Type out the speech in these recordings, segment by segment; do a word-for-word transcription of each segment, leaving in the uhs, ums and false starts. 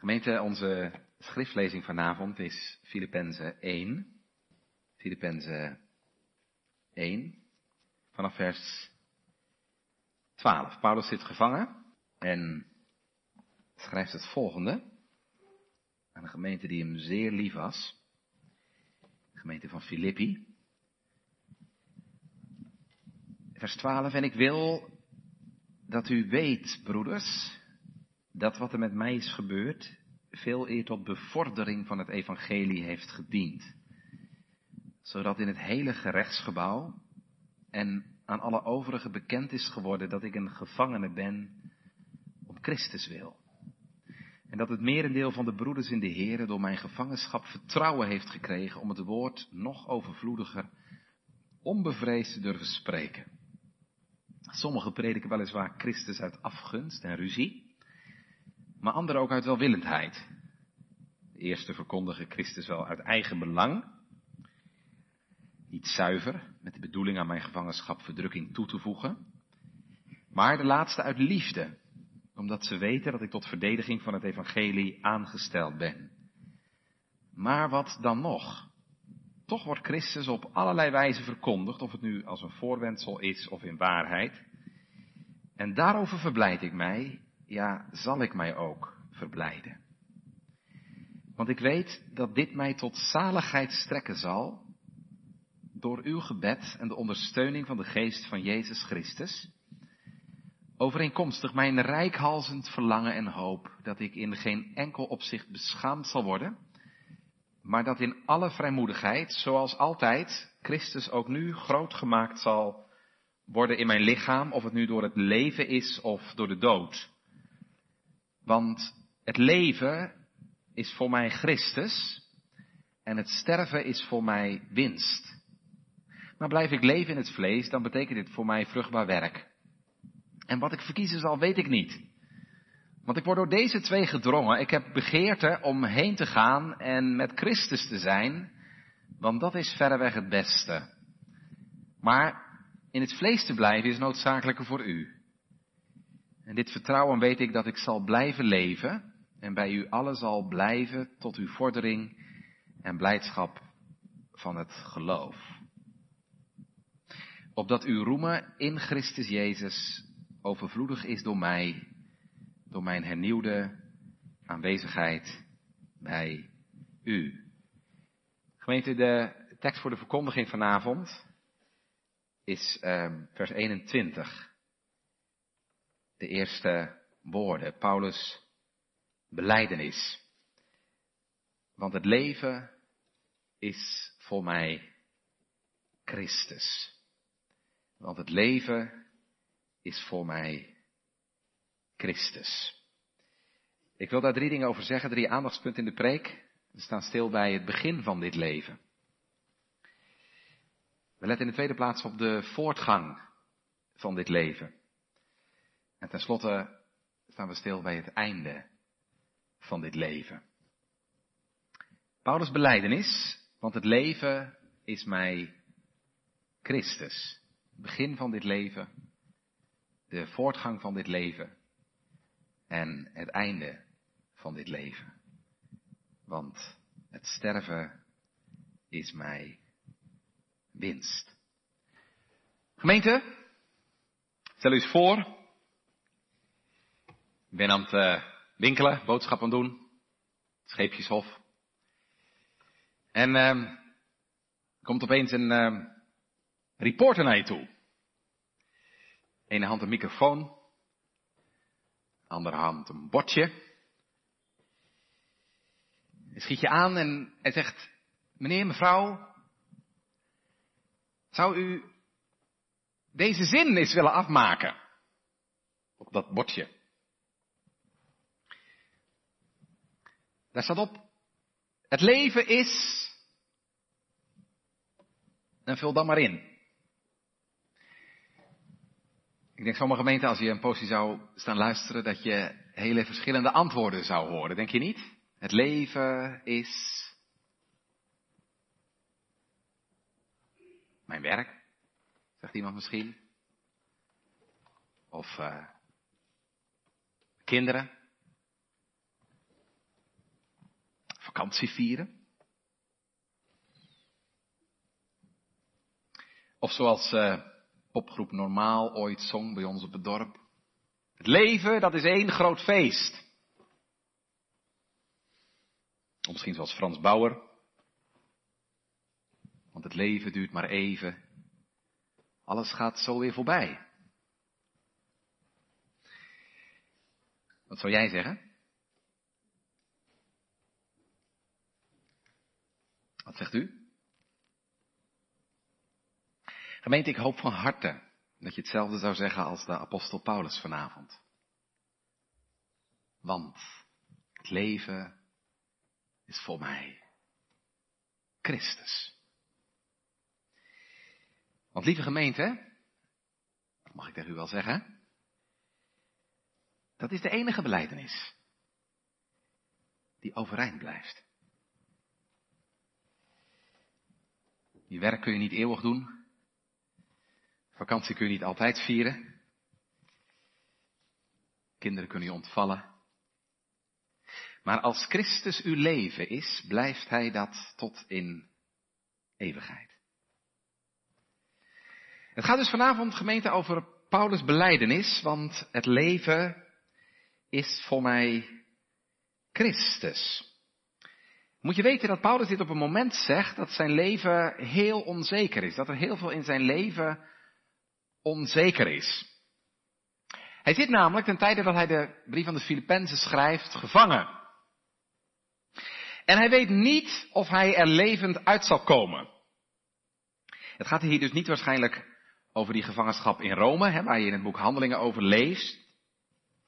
Gemeente, onze schriftlezing vanavond is Filipensen één. Filipensen één, vanaf vers twaalf. Paulus zit gevangen en schrijft het volgende aan een gemeente die hem zeer lief was. De gemeente van Filippi. Vers twaalf, en ik wil dat u weet, broeders, dat wat er met mij is gebeurd, veel eer tot bevordering van het evangelie heeft gediend. Zodat in het hele gerechtsgebouw en aan alle overigen bekend is geworden dat ik een gevangene ben om Christus wil. En dat het merendeel van de broeders in de Here door mijn gevangenschap vertrouwen heeft gekregen om het woord nog overvloediger, onbevreesd te durven spreken. Sommigen prediken weliswaar Christus uit afgunst en ruzie, maar anderen ook uit welwillendheid. De eerste verkondigen Christus wel uit eigen belang, niet zuiver, met de bedoeling aan mijn gevangenschap verdrukking toe te voegen, maar de laatste uit liefde, omdat ze weten dat ik tot verdediging van het evangelie aangesteld ben. Maar wat dan nog? Toch wordt Christus op allerlei wijzen verkondigd, of het nu als een voorwendsel is of in waarheid. En daarover verblijd ik mij. Ja, zal ik mij ook verblijden. Want ik weet dat dit mij tot zaligheid strekken zal, door uw gebed en de ondersteuning van de geest van Jezus Christus, overeenkomstig mijn reikhalzend verlangen en hoop, dat ik in geen enkel opzicht beschaamd zal worden, maar dat in alle vrijmoedigheid, zoals altijd, Christus ook nu groot gemaakt zal worden in mijn lichaam, of het nu door het leven is of door de dood. Want het leven is voor mij Christus en het sterven is voor mij winst. Maar blijf ik leven in het vlees, dan betekent dit voor mij vruchtbaar werk. En wat ik verkiezen zal, weet ik niet. Want ik word door deze twee gedrongen. Ik heb begeerte om heen te gaan en met Christus te zijn, want dat is verreweg het beste. Maar in het vlees te blijven is noodzakelijker voor u. En dit vertrouwen weet ik dat ik zal blijven leven en bij u allen zal blijven tot uw vordering en blijdschap van het geloof. Opdat uw roemen in Christus Jezus overvloedig is door mij, door mijn hernieuwde aanwezigheid bij u. Gemeente, de tekst voor de verkondiging vanavond is uh, vers eenentwintig. De eerste woorden, Paulus' belijdenis. Want het leven is voor mij Christus. Want het leven is voor mij Christus. Ik wil daar drie dingen over zeggen, drie aandachtspunten in de preek. We staan stil bij het begin van dit leven. We letten in de tweede plaats op de voortgang van dit leven. En tenslotte staan we stil bij het einde van dit leven. Paulus' belijdenis, want het leven is mij Christus. Het begin van dit leven, de voortgang van dit leven en het einde van dit leven. Want het sterven is mij winst. Gemeente, stel u eens voor. Ik ben aan het uh, winkelen, boodschappen doen, Scheepjeshof. En er uh, komt opeens een uh, reporter naar je toe. Ene hand een microfoon, andere hand een bordje. Hij schiet je aan en hij zegt, meneer, mevrouw, zou u deze zin eens willen afmaken op dat bordje? Daar staat op, het leven is, en vul dan maar in. Ik denk, sommige gemeenten, als je een postie zou staan luisteren, dat je hele verschillende antwoorden zou horen, denk je niet? Het leven is mijn werk, zegt iemand misschien. Of uh, kinderen. vakantie vieren. Of zoals uh, popgroep Normaal ooit zong bij ons op het dorp. Het leven, dat is één groot feest. Of misschien zoals Frans Bauer. Want het leven duurt maar even. Alles gaat zo weer voorbij. Wat zou jij zeggen? Wat zegt u? Gemeente, ik hoop van harte dat je hetzelfde zou zeggen als de apostel Paulus vanavond. Want het leven is voor mij Christus. Want lieve gemeente, dat mag ik tegen u wel zeggen, dat is de enige belijdenis die overeind blijft. Je werk kun je niet eeuwig doen. Vakantie kun je niet altijd vieren. Kinderen kunnen je ontvallen. Maar als Christus uw leven is, blijft hij dat tot in eeuwigheid. Het gaat dus vanavond, gemeente, over Paulus' belijdenis, want het leven is voor mij Christus. Moet je weten dat Paulus dit op een moment zegt dat zijn leven heel onzeker is. Dat er heel veel in zijn leven onzeker is. Hij zit namelijk, ten tijde dat hij de brief aan de Filipensen schrijft, gevangen. En hij weet niet of hij er levend uit zal komen. Het gaat hier dus niet waarschijnlijk over die gevangenschap in Rome, hè, waar je in het boek Handelingen over leest.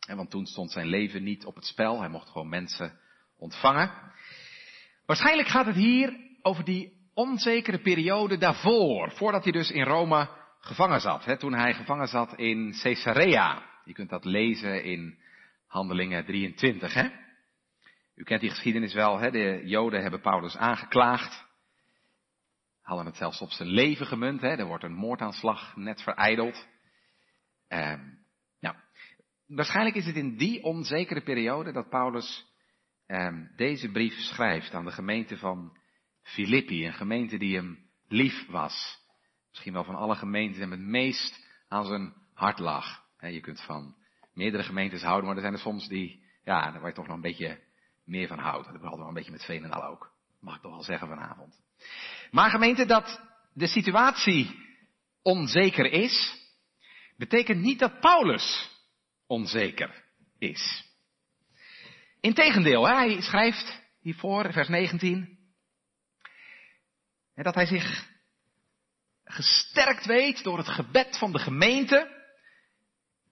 Want toen stond zijn leven niet op het spel. Hij mocht gewoon mensen ontvangen. Waarschijnlijk gaat het hier over die onzekere periode daarvoor, voordat hij dus in Rome gevangen zat. Hè, toen hij gevangen zat in Caesarea. Je kunt dat lezen in Handelingen drieëntwintig. Hè. U kent die geschiedenis wel, hè. De Joden hebben Paulus aangeklaagd. Hadden het zelfs op zijn leven gemunt. Hè. Er wordt een moordaanslag net verijdeld. Uh, nou, waarschijnlijk is het in die onzekere periode dat Paulus deze brief schrijft aan de gemeente van Filippi, een gemeente die hem lief was. Misschien wel van alle gemeenten hem het meest aan zijn hart lag. Je kunt van meerdere gemeentes houden, maar er zijn er soms die, ja, waar je toch nog een beetje meer van houdt. Dat behalve nog een beetje met velen en al ook. Mag ik toch wel zeggen vanavond. Maar gemeente, dat de situatie onzeker is, betekent niet dat Paulus onzeker is. Integendeel, hij schrijft hiervoor, vers negentien, dat hij zich gesterkt weet door het gebed van de gemeente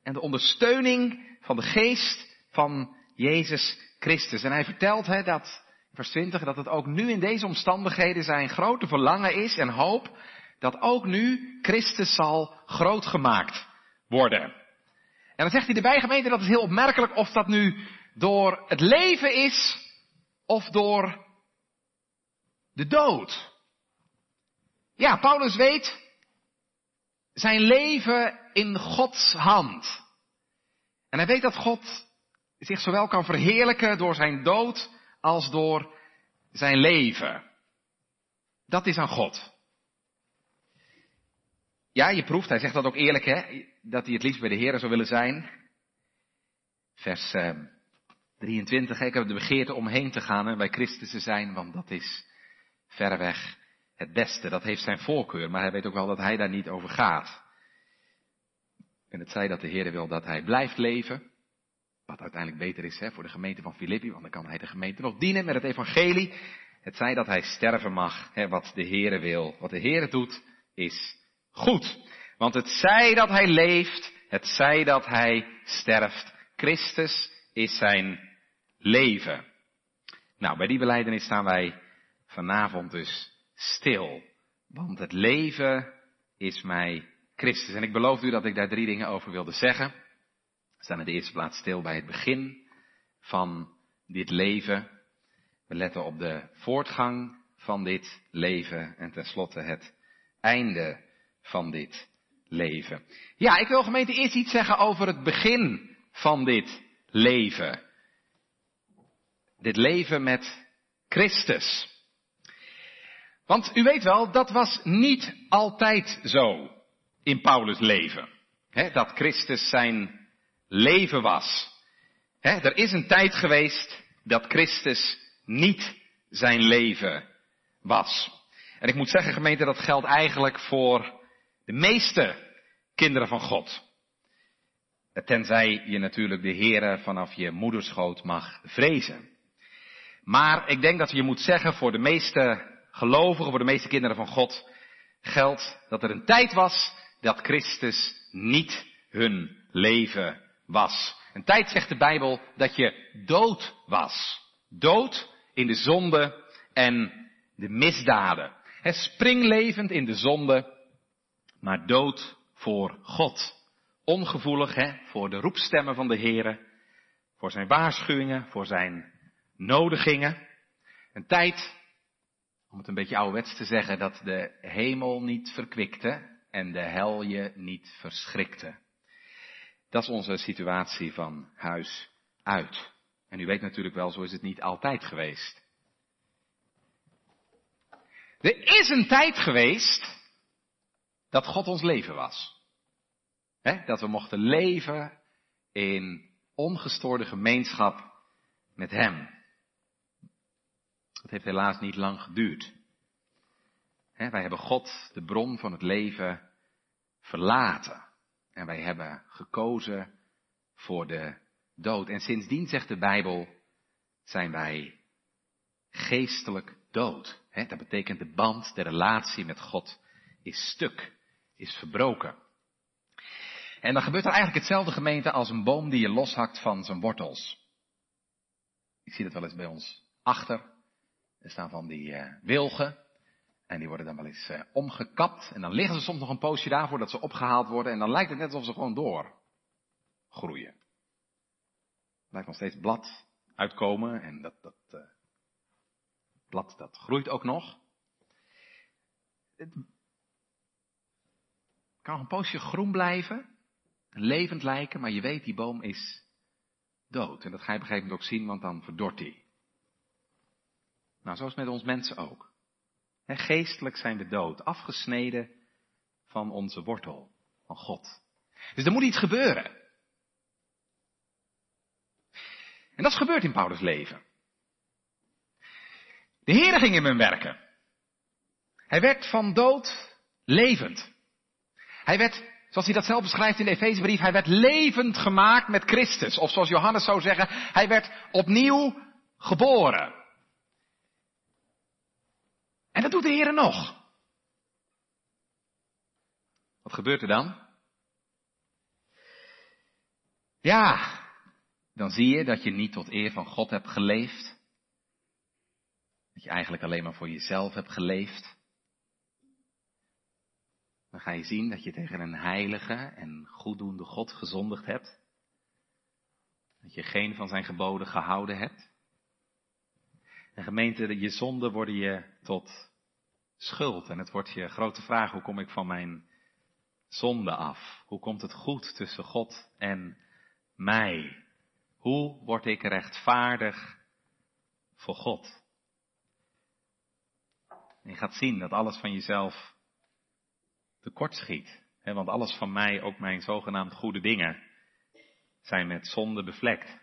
en de ondersteuning van de geest van Jezus Christus. En hij vertelt hè, dat, vers twintig, dat het ook nu in deze omstandigheden zijn grote verlangen is en hoop dat ook nu Christus zal grootgemaakt worden. En dan zegt hij erbij, gemeente, dat is heel opmerkelijk of dat nu door het leven is of door de dood. Ja, Paulus weet zijn leven in Gods hand. En hij weet dat God zich zowel kan verheerlijken door zijn dood als door zijn leven. Dat is aan God. Ja, je proeft, hij zegt dat ook eerlijk, hè, dat hij het liefst bij de Heer zou willen zijn. Vers Uh, drieëntwintig, ik heb de begeerte om heen te gaan en bij Christus te zijn, want dat is verreweg het beste. Dat heeft zijn voorkeur, maar hij weet ook wel dat hij daar niet over gaat. En het zij dat de Heer wil dat hij blijft leven, wat uiteindelijk beter is hè, voor de gemeente van Filippi, want dan kan hij de gemeente nog dienen met het evangelie. Het zij dat hij sterven mag, hè, wat de Heer wil. Wat de Heer doet, is goed. Want het zij dat hij leeft, het zij dat hij sterft, Christus is zijn leven. Nou, bij die belijdenis staan wij vanavond dus stil. Want het leven is mij Christus. En ik beloof u dat ik daar drie dingen over wilde zeggen. We staan in de eerste plaats stil bij het begin van dit leven. We letten op de voortgang van dit leven. En tenslotte het einde van dit leven. Ja, ik wil gemeente eerst iets zeggen over het begin van dit leven. Dit leven met Christus. Want u weet wel, dat was niet altijd zo in Paulus' leven. He, dat Christus zijn leven was. He, er is een tijd geweest dat Christus niet zijn leven was. En ik moet zeggen, gemeente, dat geldt eigenlijk voor de meeste kinderen van God. Tenzij je natuurlijk de Heere vanaf je moederschoot mag vrezen. Maar ik denk dat je moet zeggen, voor de meeste gelovigen, voor de meeste kinderen van God, geldt dat er een tijd was dat Christus niet hun leven was. Een tijd, zegt de Bijbel, dat je dood was. Dood in de zonde en de misdaden. He, springlevend in de zonde, maar dood voor God. Ongevoelig hè, voor de roepstemmen van de Heere, voor zijn waarschuwingen, voor zijn nodigingen. Een tijd, om het een beetje ouderwets te zeggen, dat de hemel niet verkwikte en de hel je niet verschrikte. Dat is onze situatie van huis uit. En u weet natuurlijk wel, zo is het niet altijd geweest. Er is een tijd geweest dat God ons leven was. He, dat we mochten leven in ongestoorde gemeenschap met hem. Dat heeft helaas niet lang geduurd. He, wij hebben God, de bron van het leven, verlaten. En wij hebben gekozen voor de dood. En sindsdien, zegt de Bijbel, zijn wij geestelijk dood. He, dat betekent de band, de relatie met God is stuk, is verbroken. En dan gebeurt er eigenlijk hetzelfde, gemeente, als een boom die je loshakt van zijn wortels. Ik zie dat wel eens bij ons achter. Er staan van die uh, wilgen. En die worden dan wel eens uh, omgekapt. En dan liggen ze soms nog een poosje daar voordat ze opgehaald worden. En dan lijkt het net alsof ze gewoon door groeien. Er blijft nog steeds blad uitkomen. En dat, dat uh, blad dat groeit ook nog. Het kan nog een poosje groen blijven. Levend lijken, maar je weet, die boom is dood. En dat ga je op een gegeven moment ook zien, want dan verdort hij. Nou, zo is het met ons mensen ook. He, geestelijk zijn we dood, afgesneden van onze wortel, van God. Dus er moet iets gebeuren. En dat is gebeurd in Paulus' leven. De Heere ging in hem werken. Hij werd van dood levend. Hij werd, zoals hij dat zelf beschrijft in de Efezebrief, hij werd levend gemaakt met Christus. Of zoals Johannes zou zeggen, hij werd opnieuw geboren. En dat doet de Heer nog. Wat gebeurt er dan? Ja, dan zie je dat je niet tot eer van God hebt geleefd. Dat je eigenlijk alleen maar voor jezelf hebt geleefd. Dan ga je zien dat je tegen een heilige en goeddoende God gezondigd hebt. Dat je geen van zijn geboden gehouden hebt. En gemeente, je zonden worden je tot schuld. En het wordt je grote vraag, hoe kom ik van mijn zonde af? Hoe komt het goed tussen God en mij? Hoe word ik rechtvaardig voor God? En je gaat zien dat alles van jezelf tekort schiet. Hè, want alles van mij, ook mijn zogenaamd goede dingen, zijn met zonde bevlekt.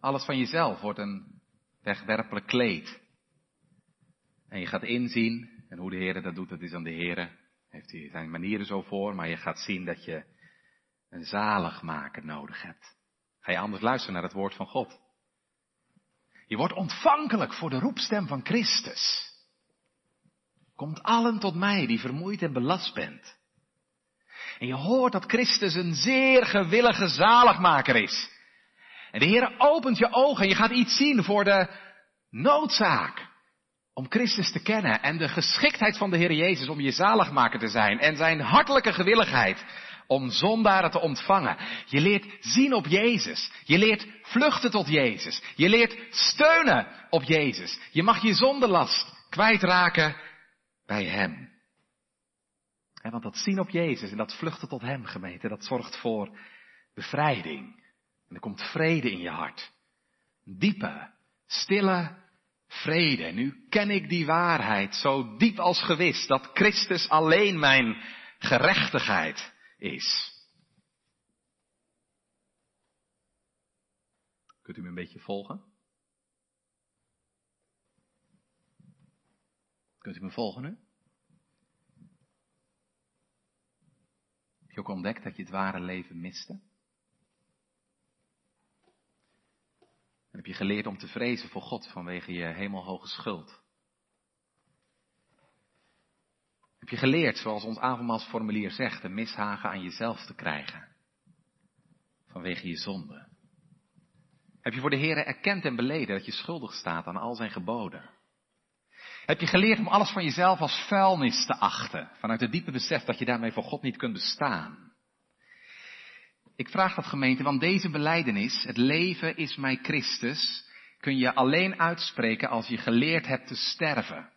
Alles van jezelf wordt een wegwerpelijk kleed. En je gaat inzien, en hoe de Heere dat doet, dat is aan de Heere. Heeft hij zijn manieren zo voor, maar je gaat zien dat je een zaligmaker nodig hebt. Ga je anders luisteren naar het woord van God. Je wordt ontvankelijk voor de roepstem van Christus. Komt allen tot mij die vermoeid en belast bent. En je hoort dat Christus een zeer gewillige zaligmaker is. En de Heer opent je ogen en je gaat iets zien voor de noodzaak om Christus te kennen. En de geschiktheid van de Heer Jezus om je zaligmaker te zijn. En zijn hartelijke gewilligheid om zondaren te ontvangen. Je leert zien op Jezus. Je leert vluchten tot Jezus. Je leert steunen op Jezus. Je mag je zondenlast kwijtraken bij hem. En want dat zien op Jezus en dat vluchten tot hem, gemeente, dat zorgt voor bevrijding. En er komt vrede in je hart. Diepe, stille vrede. Nu ken ik die waarheid zo diep als gewist, dat Christus alleen mijn gerechtigheid is. Kunt u me een beetje volgen? Kunt u me volgen nu? Heb je ook ontdekt dat je het ware leven miste? En heb je geleerd om te vrezen voor God vanwege je hemelhoge schuld? Heb je geleerd, zoals ons avondmaalsformulier zegt, een mishagen aan jezelf te krijgen vanwege je zonde? Heb je voor de Heere erkend en beleden dat je schuldig staat aan al zijn geboden? Heb je geleerd om alles van jezelf als vuilnis te achten, vanuit het diepe besef dat je daarmee voor God niet kunt bestaan? Ik vraag dat, gemeente, want deze belijdenis, het leven is mij Christus, kun je alleen uitspreken als je geleerd hebt te sterven.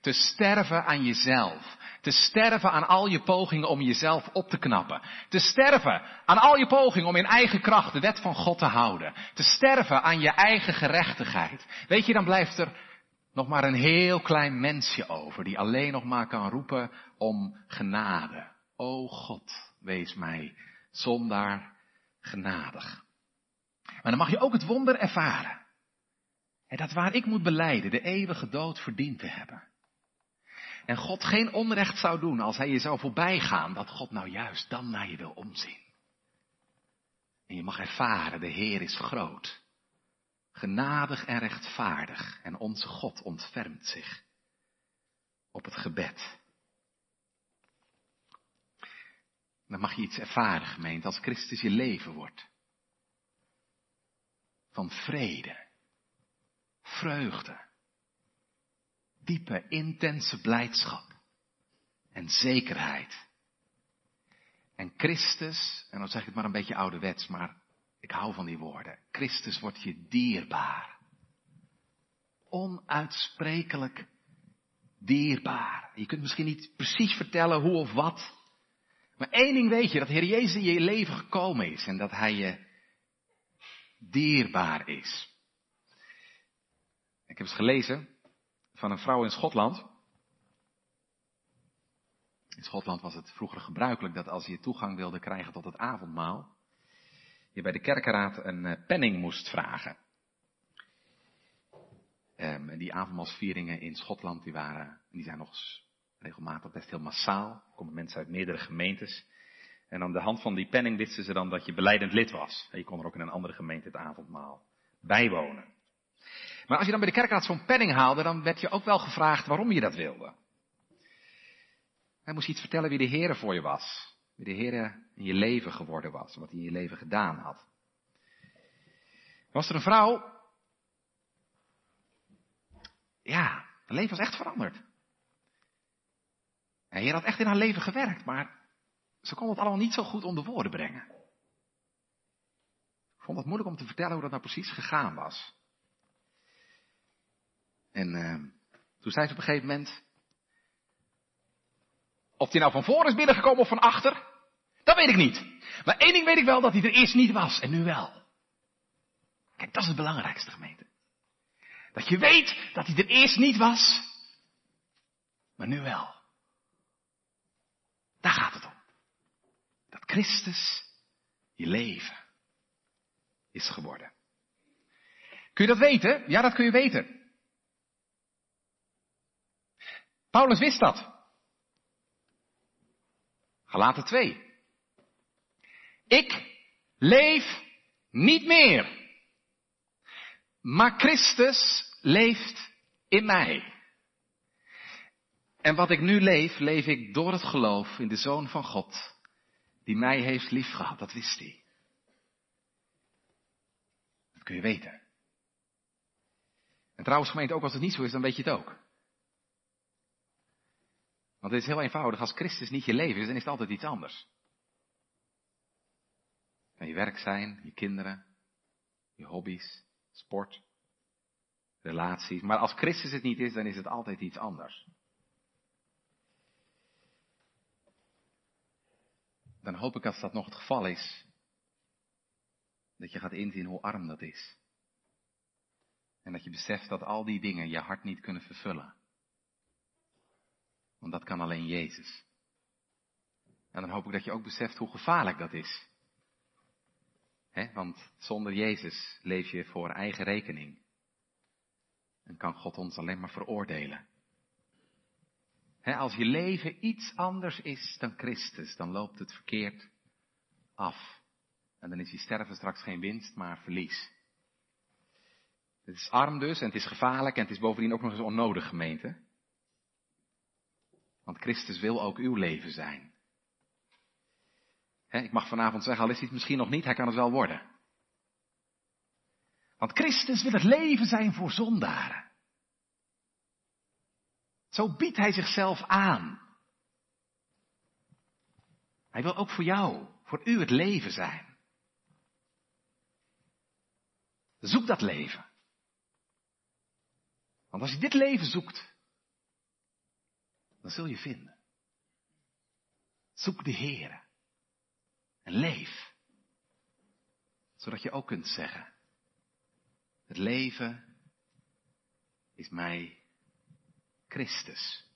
Te sterven aan jezelf. Te sterven aan al je pogingen om jezelf op te knappen. Te sterven aan al je pogingen om in eigen kracht de wet van God te houden. Te sterven aan je eigen gerechtigheid. Weet je, dan blijft er nog maar een heel klein mensje over, die alleen nog maar kan roepen om genade. O God, wees mij zondaar genadig. Maar dan mag je ook het wonder ervaren. En dat waar ik moet belijden, de eeuwige dood verdiend te hebben. En God geen onrecht zou doen als hij je zou voorbij gaan, dat God nou juist dan naar je wil omzien. En je mag ervaren, de Heer is groot, genadig en rechtvaardig, en onze God ontfermt zich op het gebed. Dan mag je iets ervaren, gemeente, als Christus je leven wordt. Van vrede, vreugde, diepe, intense blijdschap en zekerheid. En Christus, en dan zeg ik het maar een beetje ouderwets, maar ik hou van die woorden. Christus wordt je dierbaar. Onuitsprekelijk dierbaar. Je kunt misschien niet precies vertellen hoe of wat. Maar één ding weet je, dat de Heer Jezus in je leven gekomen is en dat Hij je dierbaar is. Ik heb het gelezen van een vrouw in Schotland. In Schotland was het vroeger gebruikelijk dat als je toegang wilde krijgen tot het avondmaal, je bij de kerkenraad een penning moest vragen. Um, en die avondmaalsvieringen in Schotland, die waren, die zijn nog regelmatig best heel massaal. Er komen mensen uit meerdere gemeentes. En aan de hand van die penning wisten ze dan dat je belijdend lid was. En je kon er ook in een andere gemeente het avondmaal bijwonen. Maar als je dan bij de kerkraad zo'n penning haalde, dan werd je ook wel gevraagd waarom je dat wilde. Hij moest je iets vertellen wie de Heere voor je was. Wie de Heere in je leven geworden was. Wat hij in je leven gedaan had. Was er een vrouw. Ja, haar leven was echt veranderd. En de Heer had echt in haar leven gewerkt, maar ze kon het allemaal niet zo goed onder woorden brengen. Ik vond het moeilijk om te vertellen hoe dat nou precies gegaan was. En uh, toen zei ze op een gegeven moment, of die nou van voren is binnengekomen of van achter, dat weet ik niet. Maar één ding weet ik wel, dat hij er eerst niet was en nu wel. Kijk, dat is het belangrijkste, gemeente. Dat je weet dat hij er eerst niet was, maar nu wel. Daar gaat het om. Dat Christus je leven is geworden. Kun je dat weten? Ja, dat kun je weten. Paulus wist dat. Galaten twee. Ik leef niet meer, maar Christus leeft in mij. En wat ik nu leef, leef ik door het geloof in de Zoon van God, die mij heeft liefgehad. Dat wist hij. Dat kun je weten. En trouwens, gemeente, ook als het niet zo is, dan weet je het ook. Want het is heel eenvoudig, als Christus niet je leven is, dan is het altijd iets anders. En je werk zijn, je kinderen, je hobby's, sport, relaties. Maar als Christus het niet is, dan is het altijd iets anders. Dan hoop ik, als dat nog het geval is, dat je gaat inzien hoe arm dat is. En En dat je beseft dat al die dingen je hart niet kunnen vervullen. Want dat kan alleen Jezus. En dan hoop ik dat je ook beseft hoe gevaarlijk dat is. He, want zonder Jezus leef je voor eigen rekening. En kan God ons alleen maar veroordelen. He, als je leven iets anders is dan Christus, dan loopt het verkeerd af. En dan is je sterven straks geen winst, maar verlies. Het is arm dus, en het is gevaarlijk, en het is bovendien ook nog eens onnodig, gemeente. Want Christus wil ook uw leven zijn. He, ik mag vanavond zeggen, al is hij het misschien nog niet, hij kan het wel worden. Want Christus wil het leven zijn voor zondaren. Zo biedt hij zichzelf aan. Hij wil ook voor jou, voor u het leven zijn. Zoek dat leven. Want als je dit leven zoekt, dan zul je vinden. Zoek de Heere. En leef. Zodat je ook kunt zeggen. Het leven is mij Christus.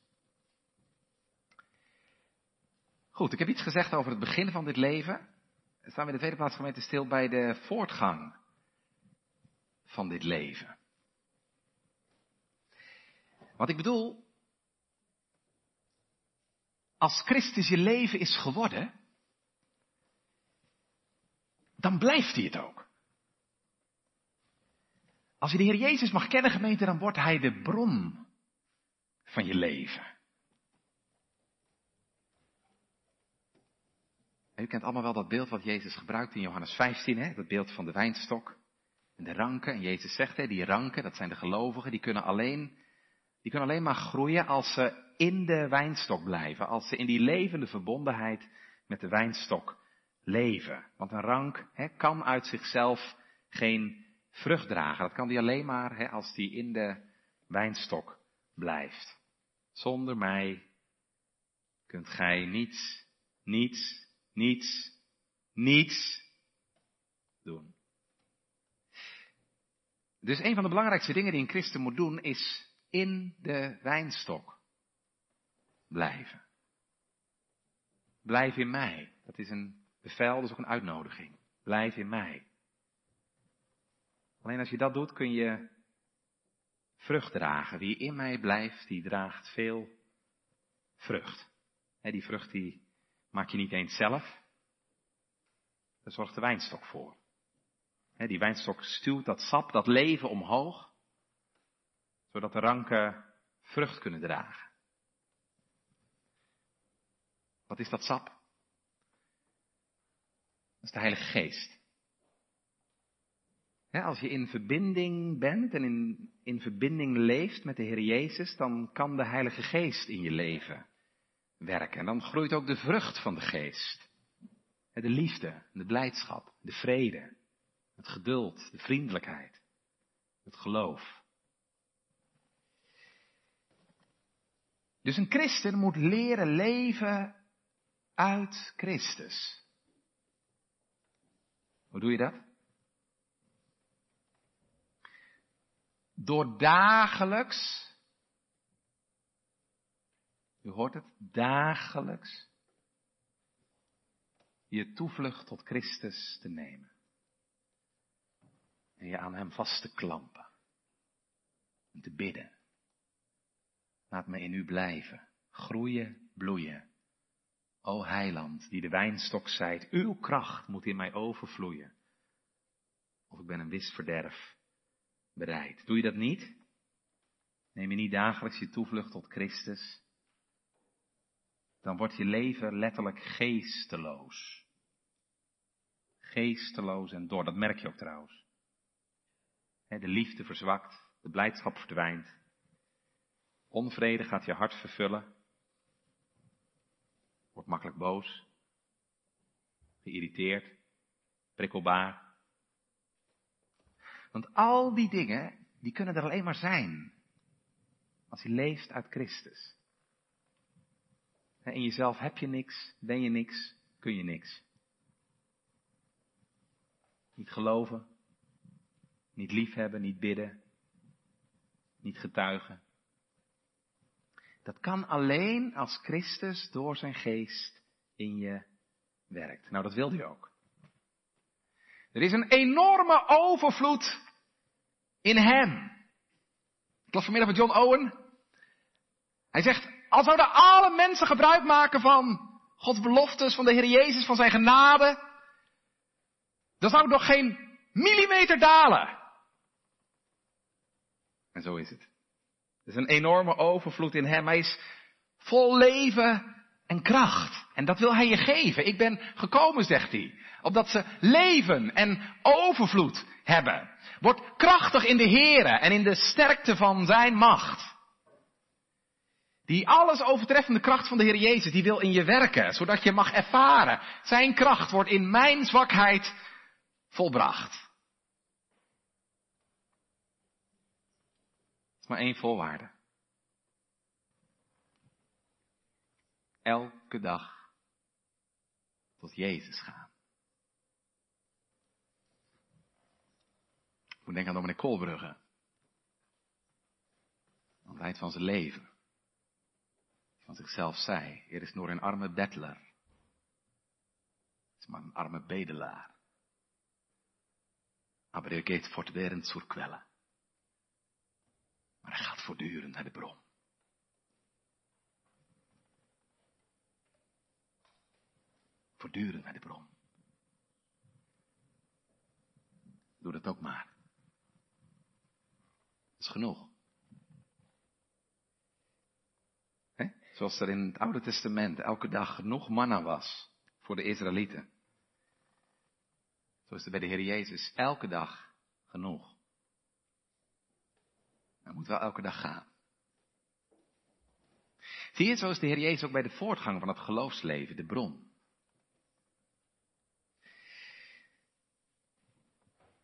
Goed, ik heb iets gezegd over het begin van dit leven. We staan in de tweede plaats gemeente stil bij de voortgang van dit leven. Wat ik bedoel, als Christus je leven is geworden, dan blijft hij het ook. Als je de Heer Jezus mag kennen, gemeente, dan wordt hij de bron van je leven. En u kent allemaal wel dat beeld wat Jezus gebruikt in Johannes vijftien, hè? Dat beeld van de wijnstok en de ranken. En Jezus zegt, hè, die ranken, dat zijn de gelovigen, die kunnen alleen, die kunnen alleen maar groeien als ze in de wijnstok blijven. Als ze in die levende verbondenheid met de wijnstok leven. Want een rank, hè, kan uit zichzelf geen vrucht dragen. Dat kan die alleen maar, hè, als die in de wijnstok blijft. Zonder mij kunt gij niets, niets, niets, niets doen. Dus een van de belangrijkste dingen die een christen moet doen is in de wijnstok blijven. Blijf in mij. Dat is een bevel, dat is ook een uitnodiging. Blijf in mij. Alleen als je dat doet kun je vrucht dragen. Wie in mij blijft, die draagt veel vrucht. He, die vrucht die maak je niet eens zelf. Daar zorgt de wijnstok voor. He, die wijnstok stuwt dat sap, dat leven omhoog. Zodat de ranken vrucht kunnen dragen. Wat is dat sap? Dat is de Heilige Geest. He, als je in verbinding bent en in, in verbinding leeft met de Heer Jezus, dan kan de Heilige Geest in je leven werken. En dan groeit ook de vrucht van de Geest. He, de liefde, de blijdschap, de vrede, het geduld, de vriendelijkheid, het geloof. Dus een christen moet leren leven uit Christus. Hoe doe je dat? Door dagelijks, u hoort het, dagelijks, je toevlucht tot Christus te nemen. En je aan hem vast te klampen. En te bidden. Laat me in u blijven, groeien, bloeien. O heiland, die de wijnstok zijt, uw kracht moet in mij overvloeien. Of ik ben een wis verderf bereid. Doe je dat niet? Neem je niet dagelijks je toevlucht tot Christus? Dan wordt je leven letterlijk geesteloos. Geesteloos en dor, dat merk je ook trouwens. De liefde verzwakt, de blijdschap verdwijnt. Onvrede gaat je hart vervullen. Wordt makkelijk boos. Geïrriteerd. Prikkelbaar. Want al die dingen, die kunnen er alleen maar zijn. Als je leeft uit Christus. In jezelf heb je niks, ben je niks, kun je niks. Niet geloven. Niet liefhebben, niet bidden. niet getuigen. Dat kan alleen als Christus door zijn geest in je werkt. Nou, dat wil hij ook. Er is een enorme overvloed in hem. Ik las vanmiddag met John Owen. Hij zegt, al zouden alle mensen gebruik maken van Gods beloftes, van de Heer Jezus, van zijn genade, dan zou het nog geen millimeter dalen. En zo is het. Er is een enorme overvloed in hem. Hij is vol leven en kracht. En dat wil hij je geven. Ik ben gekomen, zegt hij, opdat ze leven en overvloed hebben. Word krachtig in de Heere en in de sterkte van zijn macht. Die alles overtreffende kracht van de Heer Jezus, die wil in je werken, zodat je mag ervaren. Zijn kracht wordt in mijn zwakheid volbracht. Het is maar één voorwaarde. Elke dag tot Jezus gaan. Ik moet denken aan dominee Kolbrugge. Aan het eind van zijn leven. Van zichzelf zei, er is nog een arme bettelaar. Het is maar een arme bedelaar. Maar er gaat voortdurend zur Quelle. Maar hij gaat voortdurend naar de bron. Voortdurend naar de bron. Doe dat ook maar. Dat is genoeg. Zoals er in het Oude Testament elke dag genoeg manna was voor de Israëlieten. Zo is er bij de Heer Jezus elke dag genoeg. Hij moet wel elke dag gaan. Zie je, zo is de Heer Jezus ook bij de voortgang van het geloofsleven, de bron.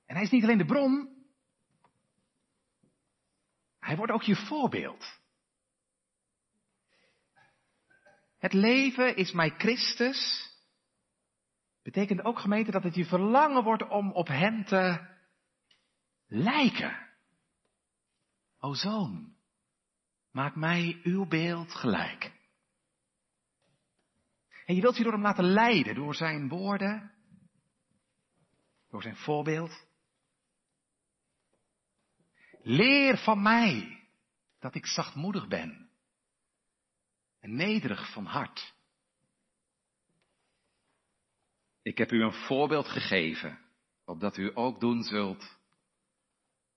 En hij is niet alleen de bron, hij wordt ook je voorbeeld. Het leven is mij Christus, betekent ook, gemeente, dat het je verlangen wordt om op hem te lijken. O Zoon, maak mij uw beeld gelijk. En je wilt je door hem laten leiden, door zijn woorden, door zijn voorbeeld. Leer van mij dat ik zachtmoedig ben. En nederig van hart. Ik heb u een voorbeeld gegeven, opdat u ook doen zult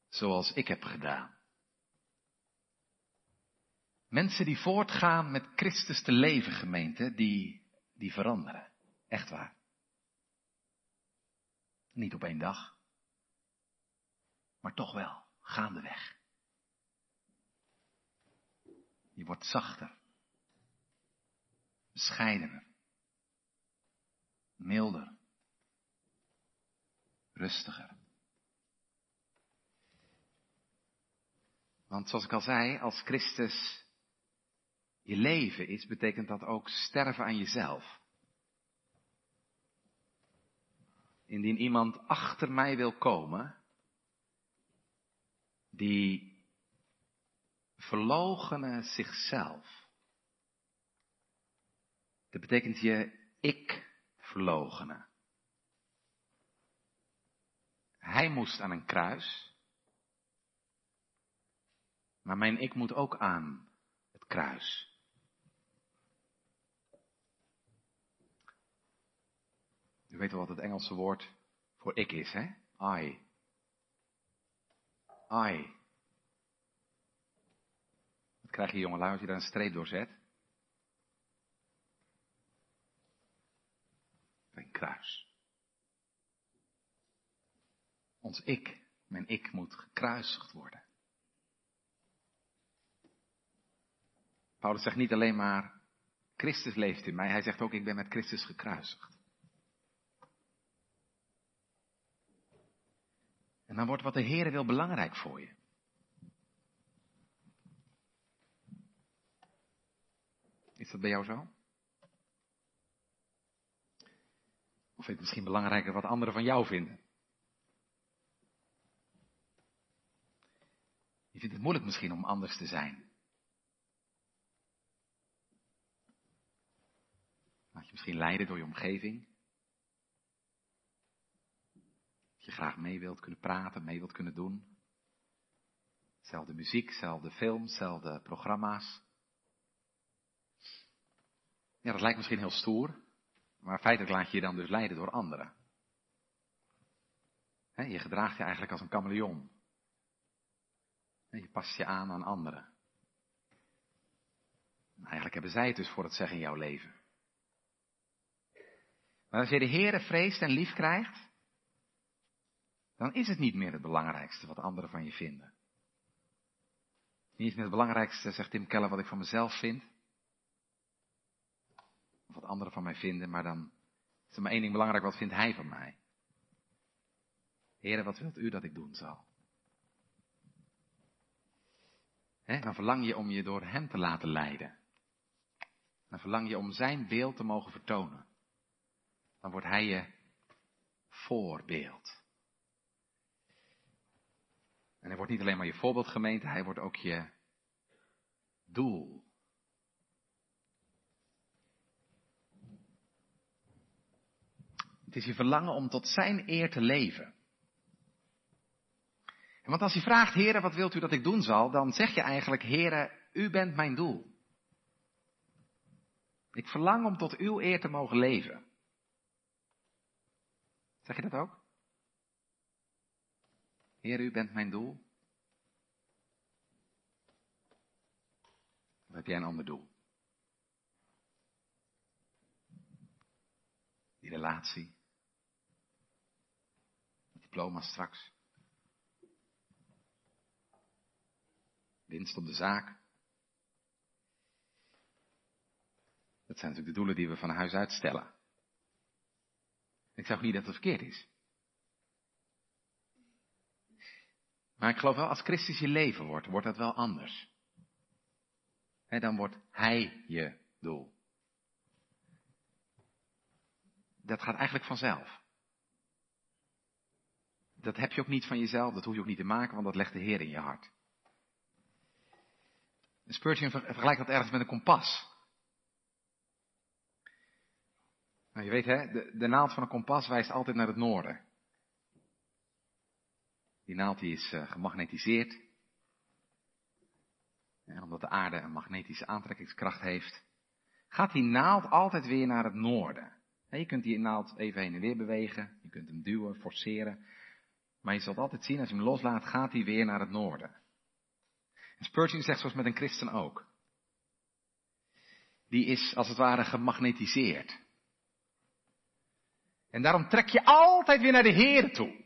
zoals ik heb gedaan. Mensen die voortgaan met Christus te leven, gemeente, die, die veranderen. Echt waar. Niet op één dag, maar toch wel, gaandeweg. Je wordt zachter. Bescheidener, milder, rustiger. Want zoals ik al zei, als Christus je leven is, betekent dat ook sterven aan jezelf. Indien iemand achter mij wil komen, die verloochene zichzelf. Dat betekent je ik verloochenen. Hij moest aan een kruis. Maar mijn ik moet ook aan het kruis. U weet wel wat het Engelse woord voor ik is, hè? I. I. Wat krijg je, jongelui, als je daar een streep door zet? Mijn kruis. Ons ik, mijn ik moet gekruisigd worden. Paulus zegt niet alleen maar, Christus leeft in mij. Hij zegt ook, ik ben met Christus gekruisigd. En dan wordt wat de Heere wil belangrijk voor je. Is dat bij jou zo? Of vind je het misschien belangrijker wat anderen van jou vinden? Je vindt het moeilijk misschien om anders te zijn. Laat je misschien leiden door je omgeving. Dat je graag mee wilt kunnen praten, mee wilt kunnen doen. Zelfde muziek, zelfde films, zelfde programma's. Ja, dat lijkt misschien heel stoer. Maar feitelijk laat je je dan dus leiden door anderen. He, je gedraagt je eigenlijk als een kameleon. He, je past je aan aan anderen. En eigenlijk hebben zij het dus voor het zeggen in jouw leven. Maar als je de Heere vreest en lief krijgt, dan is het niet meer het belangrijkste wat anderen van je vinden. Niet meer het belangrijkste, zegt Tim Keller, wat ik van mezelf vind. Of wat anderen van mij vinden, maar dan is er maar één ding belangrijk, wat vindt hij van mij? Heere, wat wilt u dat ik doen zal? He, dan verlang je om je door hem te laten leiden. Dan verlang je om zijn beeld te mogen vertonen. Dan wordt hij je voorbeeld. En hij wordt niet alleen maar je voorbeeldgemeente, hij wordt ook je doel. Het is je verlangen om tot zijn eer te leven. En want als je vraagt, Heere, wat wilt u dat ik doen zal, dan zeg je eigenlijk, Heere, u bent mijn doel. Ik verlang om tot uw eer te mogen leven. Zeg je dat ook? Heer, u bent mijn doel. Of heb jij een ander doel? Die relatie. Het diploma straks. Winst op de zaak. Dat zijn natuurlijk de doelen die we van huis uit stellen. Ik zeg niet dat het verkeerd is. Maar ik geloof wel, als Christus je leven wordt, wordt dat wel anders. En dan wordt hij je doel. Dat gaat eigenlijk vanzelf. Dat heb je ook niet van jezelf, dat hoef je ook niet te maken, want dat legt de Heer in je hart. Spurgeon vergelijkt dat ergens met een kompas. Nou, je weet hè, de, de naald van een kompas wijst altijd naar het noorden. Die naald die is uh, gemagnetiseerd. En omdat de aarde een magnetische aantrekkingskracht heeft, gaat die naald altijd weer naar het noorden. En je kunt die naald even heen en weer bewegen. Je kunt hem duwen, forceren. Maar je zult altijd zien, als je hem loslaat, gaat hij weer naar het noorden. En Spurgeon zegt zoals met een christen ook. Die is als het ware gemagnetiseerd. En daarom trek je altijd weer naar de Heer toe.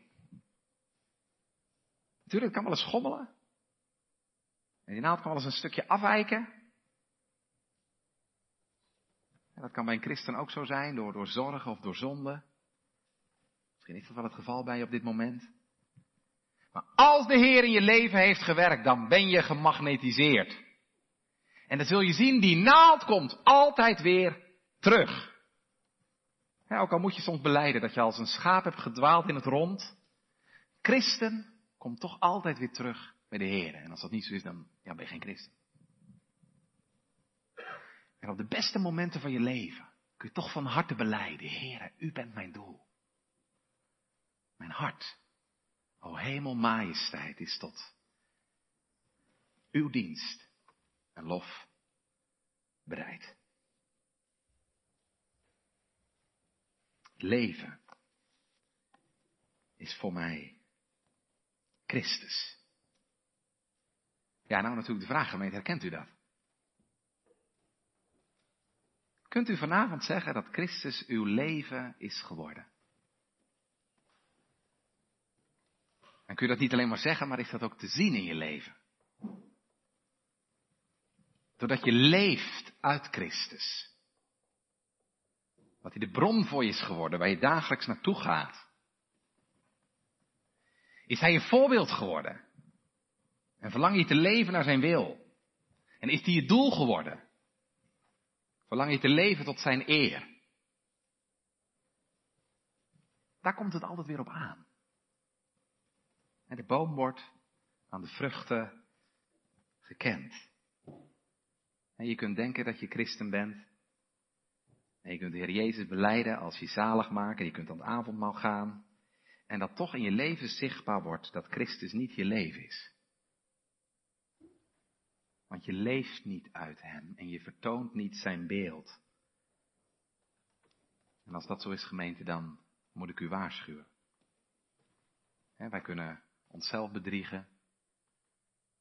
Natuurlijk, het kan wel eens schommelen. En die naald kan wel eens een stukje afwijken. En dat kan bij een christen ook zo zijn, door, door zorg of door zonde. Misschien is dat wel het geval bij je op dit moment. Maar als de Heer in je leven heeft gewerkt, dan ben je gemagnetiseerd. En dat zul je zien, die naald komt altijd weer terug. Ja, ook al moet je soms belijden dat je als een schaap hebt gedwaald in het rond. Christen komt toch altijd weer terug bij de Heer. En als dat niet zo is, dan ja, ben je geen christen. En op de beste momenten van je leven kun je toch van harte belijden. Heer, u bent mijn doel. Mijn hart, o hemel majesteit, is tot uw dienst en lof bereid. Leven is voor mij Christus. Ja, nou natuurlijk de vraag, gemeente, herkent u dat? Kunt u vanavond zeggen dat Christus uw leven is geworden? En kun je dat niet alleen maar zeggen, maar is dat ook te zien in je leven? Doordat je leeft uit Christus. Dat hij de bron voor je is geworden, waar je dagelijks naartoe gaat. Is hij je voorbeeld geworden? En verlang je te leven naar zijn wil? En is hij je doel geworden? Verlang je te leven tot zijn eer? Daar komt het altijd weer op aan. En de boom wordt aan de vruchten gekend. En je kunt denken dat je christen bent. En je kunt de Heer Jezus belijden als je zalig maakt. En je kunt aan het avondmaal gaan. En dat toch in je leven zichtbaar wordt dat Christus niet je leven is. Want je leeft niet uit hem en je vertoont niet zijn beeld. En als dat zo is, gemeente, dan moet ik u waarschuwen. He, wij kunnen onszelf bedriegen.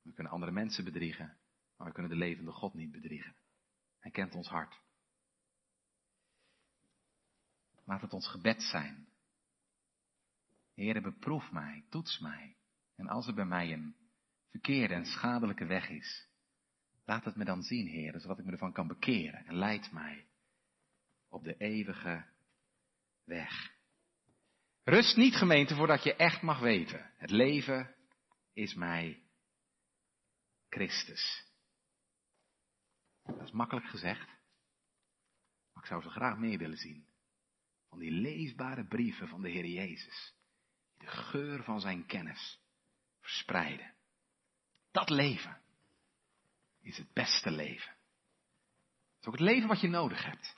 We kunnen andere mensen bedriegen. Maar we kunnen de levende God niet bedriegen. Hij kent ons hart. Laat het ons gebed zijn. Heere, beproef mij, toets mij. En als er bij mij een verkeerde en schadelijke weg is, laat het me dan zien, Heere, zodat ik me ervan kan bekeren. En leid mij op de eeuwige weg. Rust niet, gemeente, voordat je echt mag weten. Het leven is mij Christus. Dat is makkelijk gezegd. Maar ik zou ze graag meer willen zien. Van die leesbare brieven van de Heer Jezus. Die de geur van zijn kennis verspreiden. Dat leven is het beste leven. Het is ook het leven wat je nodig hebt.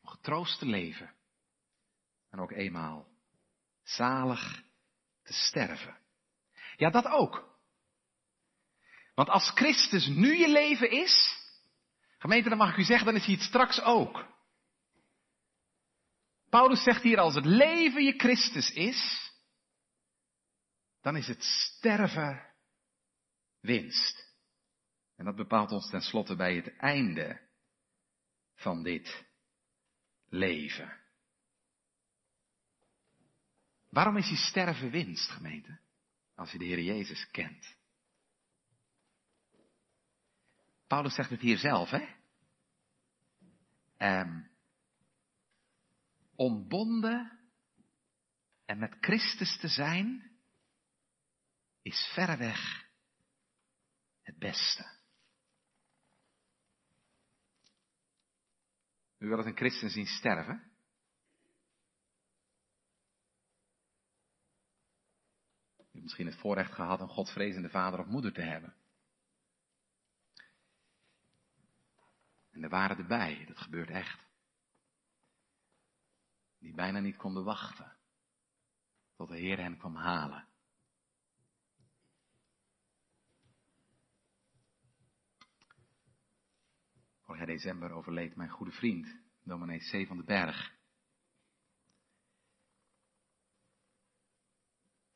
Om getroost te leven. En ook eenmaal zalig te sterven. Ja, dat ook. Want als Christus nu je leven is, gemeente, dan mag ik u zeggen, dan is hij het straks ook. Paulus zegt hier, als het leven je Christus is, dan is het sterven winst. En dat bepaalt ons ten slotte bij het einde van dit leven. Waarom is die sterven winst, gemeente? Als je de Heer Jezus kent. Paulus zegt het hier zelf, hè? Um, ontbonden en met Christus te zijn is verreweg het beste. U wilt een christen zien sterven? U hebt misschien het voorrecht gehad een godvrezende vader of moeder te hebben. En er waren erbij, dat gebeurt echt. Die bijna niet konden wachten tot de Heer hen kwam halen. Vorig jaar december overleed mijn goede vriend, Dominee C. van den Berg.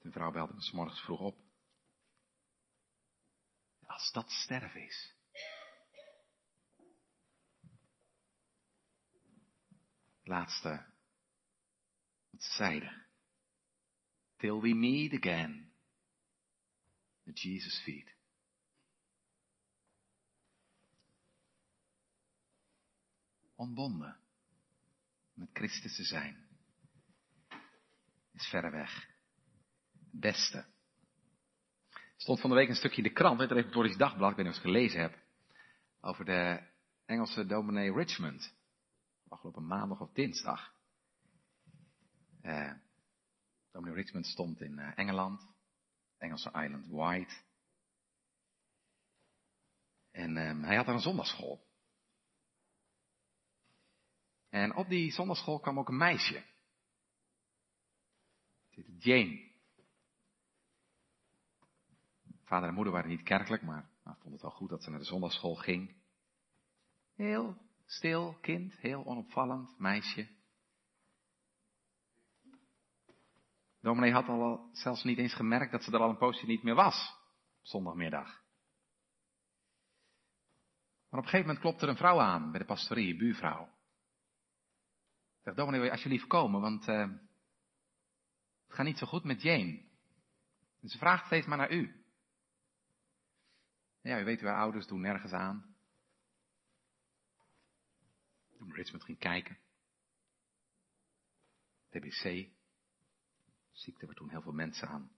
Zijn vrouw belde me 's morgens vroeg op. Als dat sterven is. Laatste, wat ze zeiden. Till we meet again at Jesus' feet. Ontbonden met Christus te zijn is verreweg het beste. Er stond van de week een stukje in de krant, het Reformatorisch Dagblad, ik weet niet of ik het gelezen heb, over de Engelse dominee Richmond, afgelopen maandag of dinsdag. Uh, dominee Richmond stond in uh, Engeland, Engelse Island White, en um, hij had daar een zondagsschool. En op die zondagschool kwam ook een meisje. Jane. Vader en moeder waren niet kerkelijk, maar nou, vond het wel goed dat ze naar de zondagschool ging. Heel stil kind, heel onopvallend meisje. Dominee had al zelfs niet eens gemerkt dat ze er al een poosje niet meer was. Zondagmiddag. Maar op een gegeven moment klopte er een vrouw aan bij de pastorie, buurvrouw. Zeg, dominee, wil je alsjeblieft komen, want uh, het gaat niet zo goed met Jane. En ze vraagt steeds maar naar u. Ja, u weet, uw ouders doen nergens aan. Toen Richmond ging kijken. T B C. De ziekte waar toen heel veel mensen aan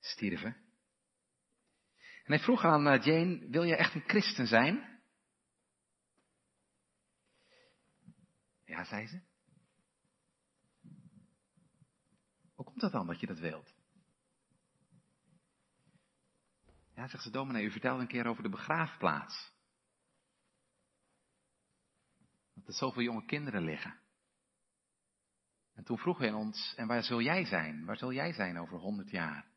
stierven. En hij vroeg aan uh, Jane, wil je echt een christen zijn? Ja, zei ze. Hoe komt dat dan dat je dat wilt? Ja, Ja, zegt ze, dominee, u vertelde een keer over de begraafplaats. Dat er zoveel jonge kinderen liggen. En toen vroeg hij ons, en waar zul jij zijn? Waar zul jij zijn over honderd jaar?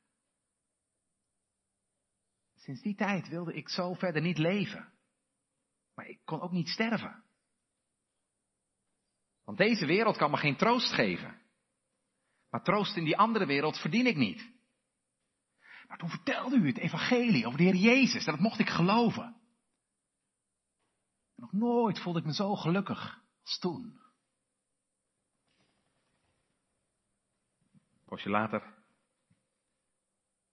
Sinds die tijd wilde ik zo verder niet leven. Maar ik kon ook niet sterven. Want deze wereld kan me geen troost geven. Maar troost in die andere wereld verdien ik niet. Maar toen vertelde u het evangelie over de Heer Jezus. En dat mocht ik geloven. En nog nooit voelde ik me zo gelukkig als toen. Een poosje later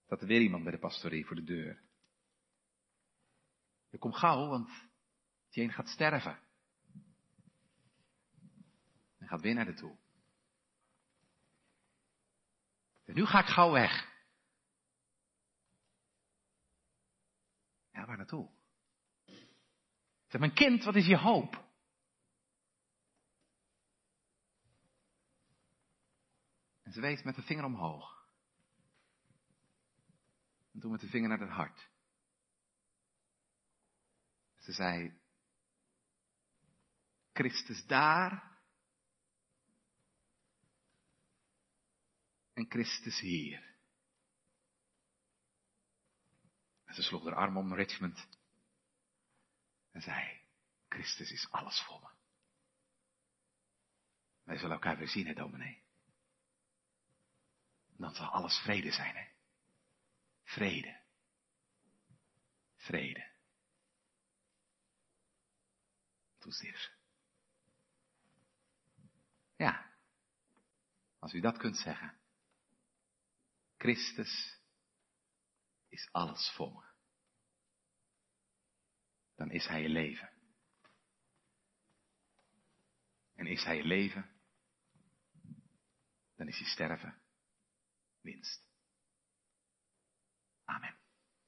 staat er weer iemand bij de pastorie voor de deur. Ik kom gauw, want Jane gaat sterven. En gaat weer naar de toe. En nu ga ik gauw weg. Ja, waar naartoe? Zeg, mijn kind, wat is je hoop? En ze wees met de vinger omhoog. En toen met de vinger naar het hart. Ze zei, Christus daar en Christus hier. En ze sloeg haar arm om Richmond en zei, Christus is alles voor me. Wij zullen elkaar weer zien, hè, dominee. Dan zal alles vrede zijn, hè. Vrede. Vrede. Toen stierf ze. Ja. Als u dat kunt zeggen. Christus is alles voor me. Dan is hij je leven. En is hij je leven, dan is je sterven winst. Amen.